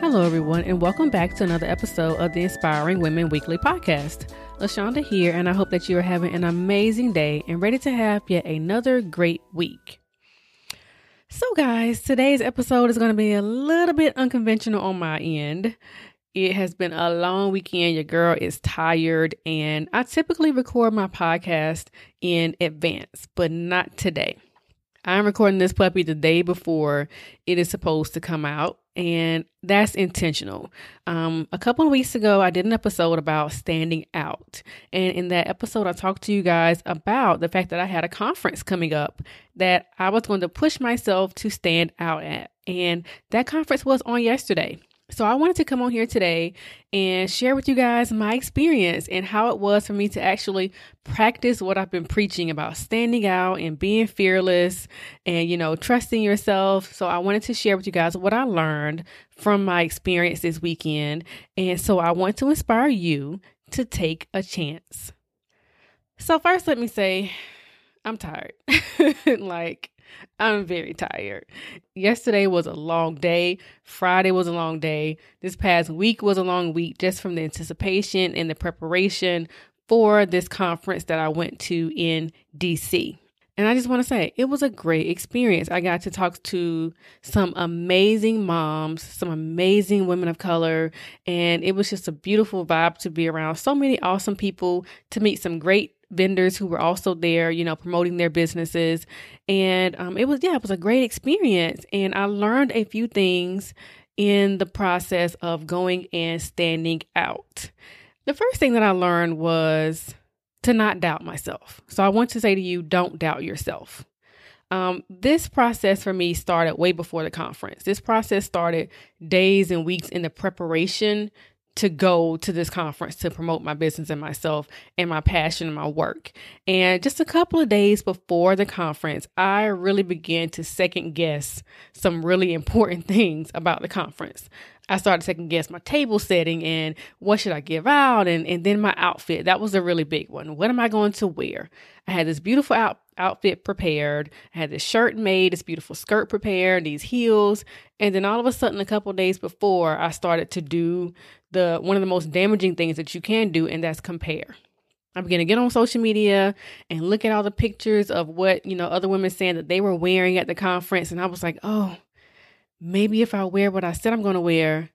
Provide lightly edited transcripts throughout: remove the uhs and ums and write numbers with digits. Hello, everyone, and welcome back to another episode of the Inspiring Women Weekly podcast. LaShonda here, and I hope that you are having an amazing day and ready to have yet another great week. So, guys, today's episode is going to be a little bit unconventional on my end. It has been a long weekend. Your girl is tired, and I typically record my podcast in advance, but not today. I'm recording this puppy the day before it is supposed to come out, and that's intentional. A couple of weeks ago, I did an episode about standing out. And in that episode, I talked to you guys about the fact that I had a conference coming up that I was going to push myself to stand out at. And that conference was on yesterday. So I wanted to come on here today and share with you guys my experience and how it was for me to actually practice what I've been preaching about standing out and being fearless and, trusting yourself. So I wanted to share with you guys what I learned from my experience this weekend. And so I want to inspire you to take a chance. So first, let me say, I'm tired. I'm very tired. Yesterday was a long day. Friday was a long day. This past week was a long week just from the anticipation and the preparation for this conference that I went to in DC. And I just want to say it was a great experience. I got to talk to some amazing moms, some amazing women of color, and it was just a beautiful vibe to be around so many awesome people, to meet some great vendors who were also there, promoting their businesses. And it was a great experience. And I learned a few things in the process of going and standing out. The first thing that I learned was to not doubt myself. So I want to say to you, don't doubt yourself. This process for me started way before the conference. This process started days and weeks in the preparation to go to this conference to promote my business and myself and my passion and my work. And just a couple of days before the conference, I really began to second guess some really important things about the conference. I started to second guess my table setting and what should I give out, and then my outfit. That was a really big one. What am I going to wear? I had this beautiful outfit prepared. I had this shirt made, this beautiful skirt prepared, these heels. And then all of a sudden, a couple of days before, I started to do one of the most damaging things that you can do, and that's compare. I began to get on social media and look at all the pictures of what, other women saying that they were wearing at the conference. And I was like, oh, maybe if I wear what I said I'm going to wear,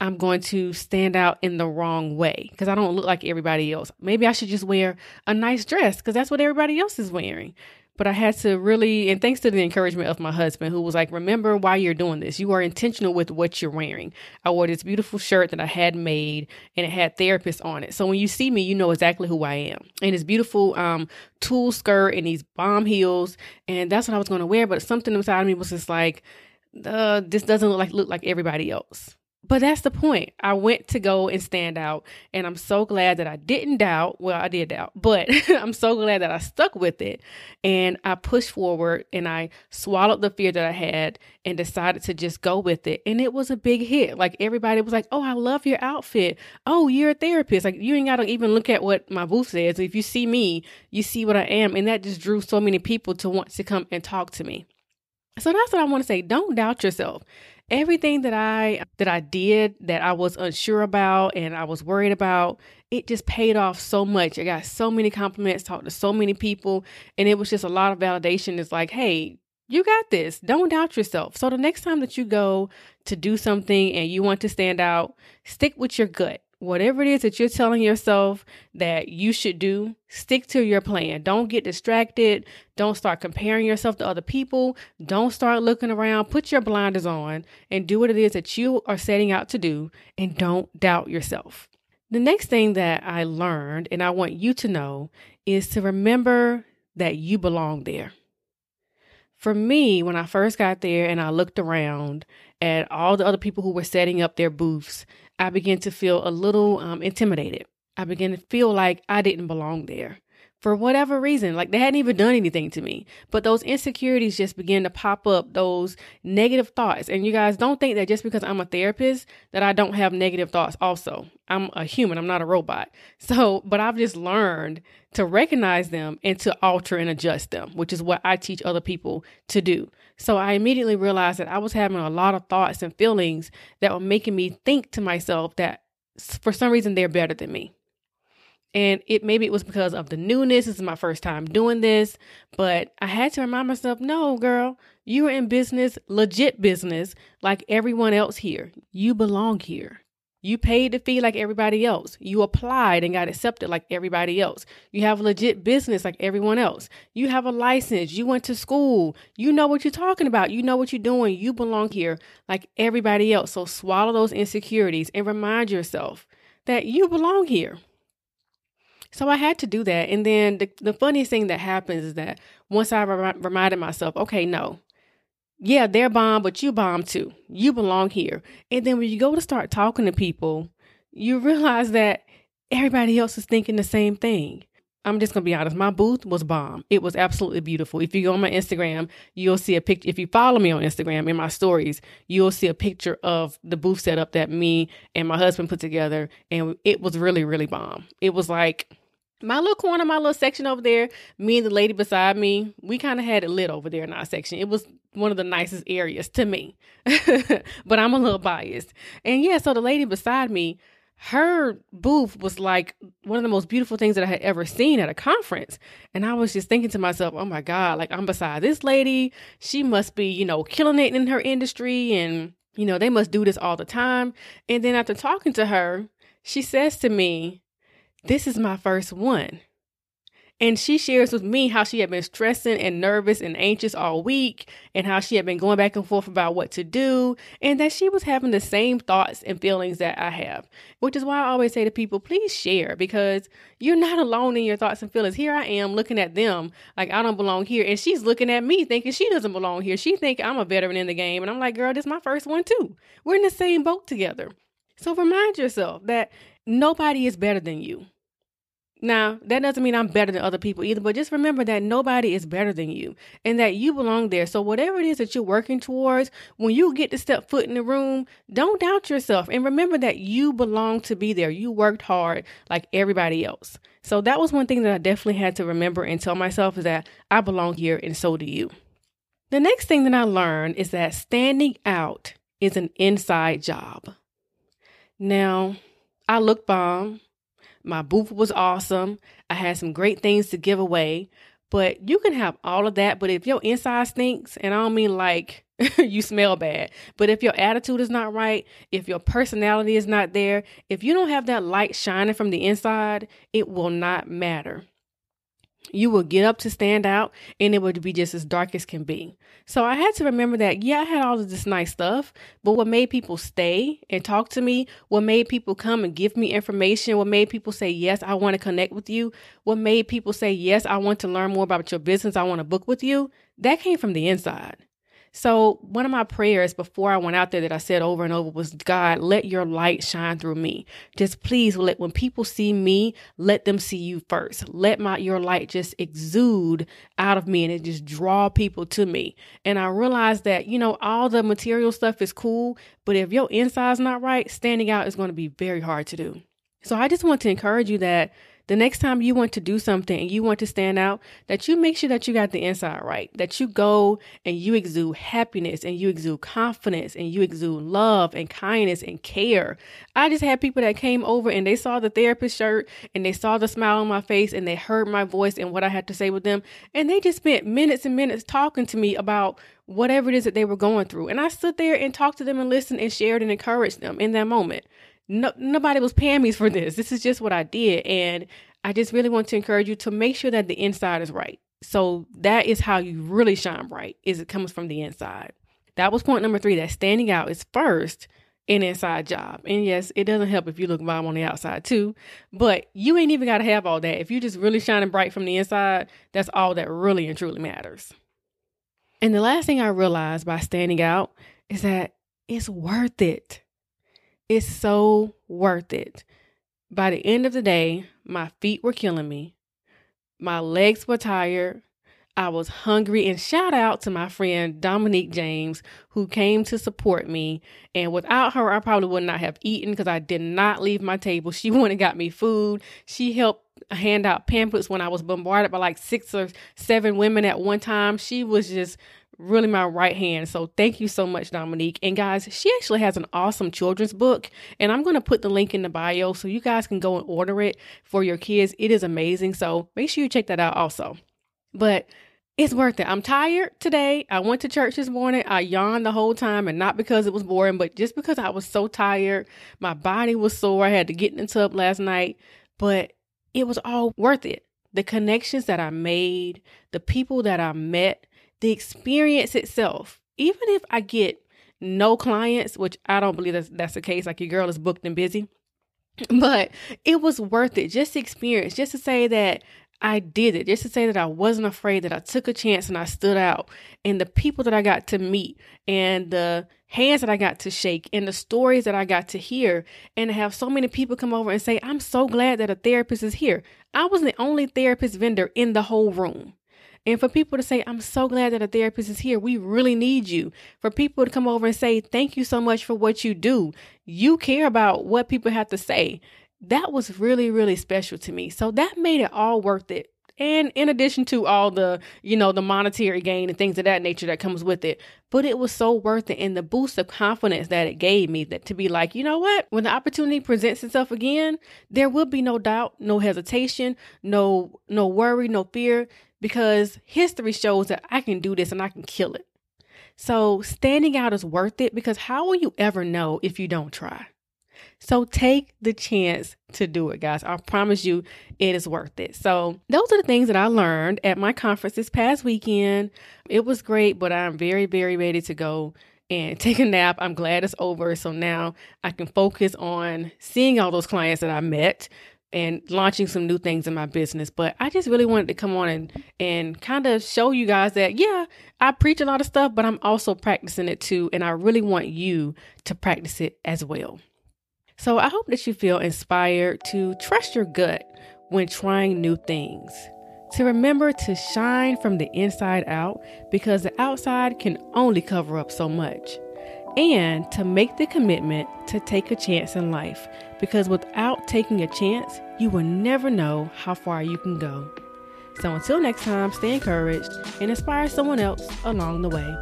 I'm going to stand out in the wrong way because I don't look like everybody else. Maybe I should just wear a nice dress because that's what everybody else is wearing. But I had to really, and thanks to the encouragement of my husband, who was like, remember why you're doing this. You are intentional with what you're wearing. I wore this beautiful shirt that I had made, and it had therapists on it. So when you see me, you know exactly who I am. And this beautiful tulle skirt and these bomb heels. And that's what I was going to wear. But something inside of me was just like, this doesn't look like everybody else. But that's the point. I went to go and stand out, and I'm so glad that I didn't doubt. Well, I did doubt, but I'm so glad that I stuck with it, and I pushed forward, and I swallowed the fear that I had and decided to just go with it. And it was a big hit. Like, everybody was like, oh, I love your outfit. Oh, you're a therapist. Like, you ain't got to even look at what my booth says. If you see me, you see what I am. And that just drew so many people to want to come and talk to me. So that's what I want to say. Don't doubt yourself. Everything that I did that I was unsure about and I was worried about, it just paid off so much. I got so many compliments, talked to so many people, and it was just a lot of validation. It's like, hey, you got this. Don't doubt yourself. So the next time that you go to do something and you want to stand out, stick with your gut. Whatever it is that you're telling yourself that you should do, stick to your plan. Don't get distracted. Don't start comparing yourself to other people. Don't start looking around. Put your blinders on and do what it is that you are setting out to do, and don't doubt yourself. The next thing that I learned, and I want you to know, is to remember that you belong there. for me, when I first got there and I looked around at all the other people who were setting up their booths, I began to feel a little intimidated. I began to feel like I didn't belong there for whatever reason. Like they hadn't even done anything to me, but those insecurities just began to pop up, those negative thoughts. And you guys, don't think that just because I'm a therapist that I don't have negative thoughts also. I'm a human. I'm not a robot. So, but I've just learned to recognize them and to alter and adjust them, which is what I teach other people to do. So I immediately realized that I was having a lot of thoughts and feelings that were making me think to myself that for some reason they're better than me. And maybe it was because of the newness. This is my first time doing this, but I had to remind myself, no, girl, you are in business, legit business, like everyone else here. You belong here. You paid the fee like everybody else. You applied and got accepted like everybody else. You have a legit business like everyone else. You have a license. You went to school. You know what you're talking about. You know what you're doing. You belong here like everybody else. So swallow those insecurities and remind yourself that you belong here. So I had to do that. And then the funniest thing that happens is that once I reminded myself, okay, no, yeah, they're bomb, but you bomb too. You belong here. And then when you go to start talking to people, you realize that everybody else is thinking the same thing. I'm just going to be honest. My booth was bomb. It was absolutely beautiful. If you go on my Instagram, you'll see a picture. If you follow me on Instagram in my stories, you'll see a picture of the booth setup that me and my husband put together. And it was really, really bomb. It was like my little corner, my little section over there, me and the lady beside me, we kind of had it lit over there in our section. It was one of the nicest areas to me, but I'm a little biased. And yeah, so the lady beside me, her booth was like one of the most beautiful things that I had ever seen at a conference. And I was just thinking to myself, oh my God, like I'm beside this lady. She must be, you know, killing it in her industry. And, you know, they must do this all the time. And then after talking to her, she says to me, "This is my first one." And she shares with me how she had been stressing and nervous and anxious all week and how she had been going back and forth about what to do and that she was having the same thoughts and feelings that I have, which is why I always say to people, please share because you're not alone in your thoughts and feelings. Here I am looking at them like I don't belong here. And she's looking at me thinking she doesn't belong here. She thinks I'm a veteran in the game. And I'm like, girl, this is my first one too. We're in the same boat together. So remind yourself that nobody is better than you. Now, that doesn't mean I'm better than other people either, but just remember that nobody is better than you and that you belong there. So whatever it is that you're working towards, when you get to step foot in the room, don't doubt yourself and remember that you belong to be there. You worked hard like everybody else. So that was one thing that I definitely had to remember and tell myself is that I belong here and so do you. The next thing that I learned is that standing out is an inside job. Now, I looked bomb. My booth was awesome. I had some great things to give away, but you can have all of that. But if your inside stinks, and I don't mean like you smell bad, but if your attitude is not right, if your personality is not there, if you don't have that light shining from the inside, it will not matter. You will get up to stand out and it would be just as dark as can be. So I had to remember that, yeah, I had all of this nice stuff, but what made people stay and talk to me, what made people come and give me information, what made people say, yes, I want to connect with you, what made people say, yes, I want to learn more about your business, I want to book with you, that came from the inside. So one of my prayers before I went out there that I said over and over was, God, let your light shine through me. Just please let, when people see me, let them see you first. Let your light just exude out of me and it just draw people to me. And I realized that, you know, all the material stuff is cool, but if your inside's not right, standing out is going to be very hard to do. So I just want to encourage you that the next time you want to do something and you want to stand out, that you make sure that you got the inside right, that you go and you exude happiness and you exude confidence and you exude love and kindness and care. I just had people that came over and they saw the therapist shirt and they saw the smile on my face and they heard my voice and what I had to say with them. And they just spent minutes and minutes talking to me about whatever it is that they were going through. And I stood there and talked to them and listened and shared and encouraged them in that moment. No, nobody was paying me for this. This is just what I did. And I just really want to encourage you to make sure that the inside is right. So that is how you really shine bright, is it comes from the inside. That was point number 3, that standing out is first an inside job. And yes, it doesn't help if you look bomb on the outside too, but you ain't even got to have all that. If you're just really shining bright from the inside, that's all that really and truly matters. And the last thing I realized by standing out is that it's worth it. It's so worth it. By the end of the day, my feet were killing me. My legs were tired. I was hungry, and shout out to my friend Dominique James, who came to support me. And without her, I probably would not have eaten because I did not leave my table. She went and got me food. She helped hand out pamphlets when I was bombarded by like 6 or 7 women at one time. She was just really my right hand. So thank you so much, Dominique. And guys, she actually has an awesome children's book, and I'm going to put the link in the bio so you guys can go and order it for your kids. It is amazing. So make sure you check that out also. But it's worth it. I'm tired today. I went to church this morning. I yawned the whole time, and not because it was boring, but just because I was so tired. My body was sore. I had to get in the tub last night, but it was all worth it. The connections that I made, the people that I met, the experience itself. Even if I get no clients, which I don't believe that's the case, like your girl is booked and busy, but it was worth it. Just the experience, just to say that I did it, just to say that I wasn't afraid, that I took a chance and I stood out, and the people that I got to meet, and the hands that I got to shake, and the stories that I got to hear, and to have so many people come over and say, I'm so glad that a therapist is here. I was the only therapist vendor in the whole room. And for people to say, I'm so glad that a therapist is here. We really need you. For people to come over and say, thank you so much for what you do. You care about what people have to say. That was really, really special to me. So that made it all worth it. And in addition to all the, the monetary gain and things of that nature that comes with it, but it was so worth it. And the boost of confidence that it gave me, that to be like, you know what, when the opportunity presents itself again, there will be no doubt, no hesitation, no worry, no fear, because history shows that I can do this and I can kill it. So standing out is worth it, because how will you ever know if you don't try? So take the chance to do it, guys. I promise you it is worth it. So those are the things that I learned at my conference this past weekend. It was great, but I'm very, very ready to go and take a nap. I'm glad it's over. So now I can focus on seeing all those clients that I met and launching some new things in my business. But I just really wanted to come on and kind of show you guys that, yeah, I preach a lot of stuff, but I'm also practicing it too. And I really want you to practice it as well. So I hope that you feel inspired to trust your gut when trying new things, to remember to shine from the inside out, because the outside can only cover up so much, and to make the commitment to take a chance in life, because without taking a chance, you will never know how far you can go. So until next time, stay encouraged and inspire someone else along the way.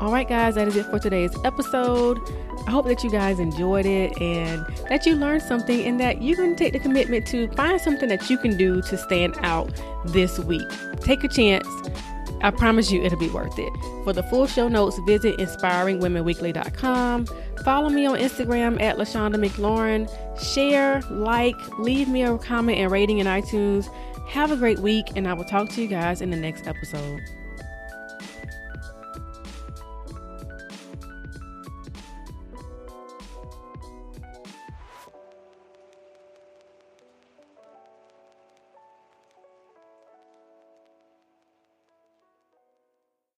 All right, guys, that is it for today's episode. I hope that you guys enjoyed it and that you learned something, and that you're going to take the commitment to find something that you can do to stand out this week. Take a chance. I promise you it'll be worth it. For the full show notes, visit inspiringwomenweekly.com. Follow me on Instagram at LaShonda McLaurin. Share, like, leave me a comment and rating in iTunes. Have a great week, and I will talk to you guys in the next episode.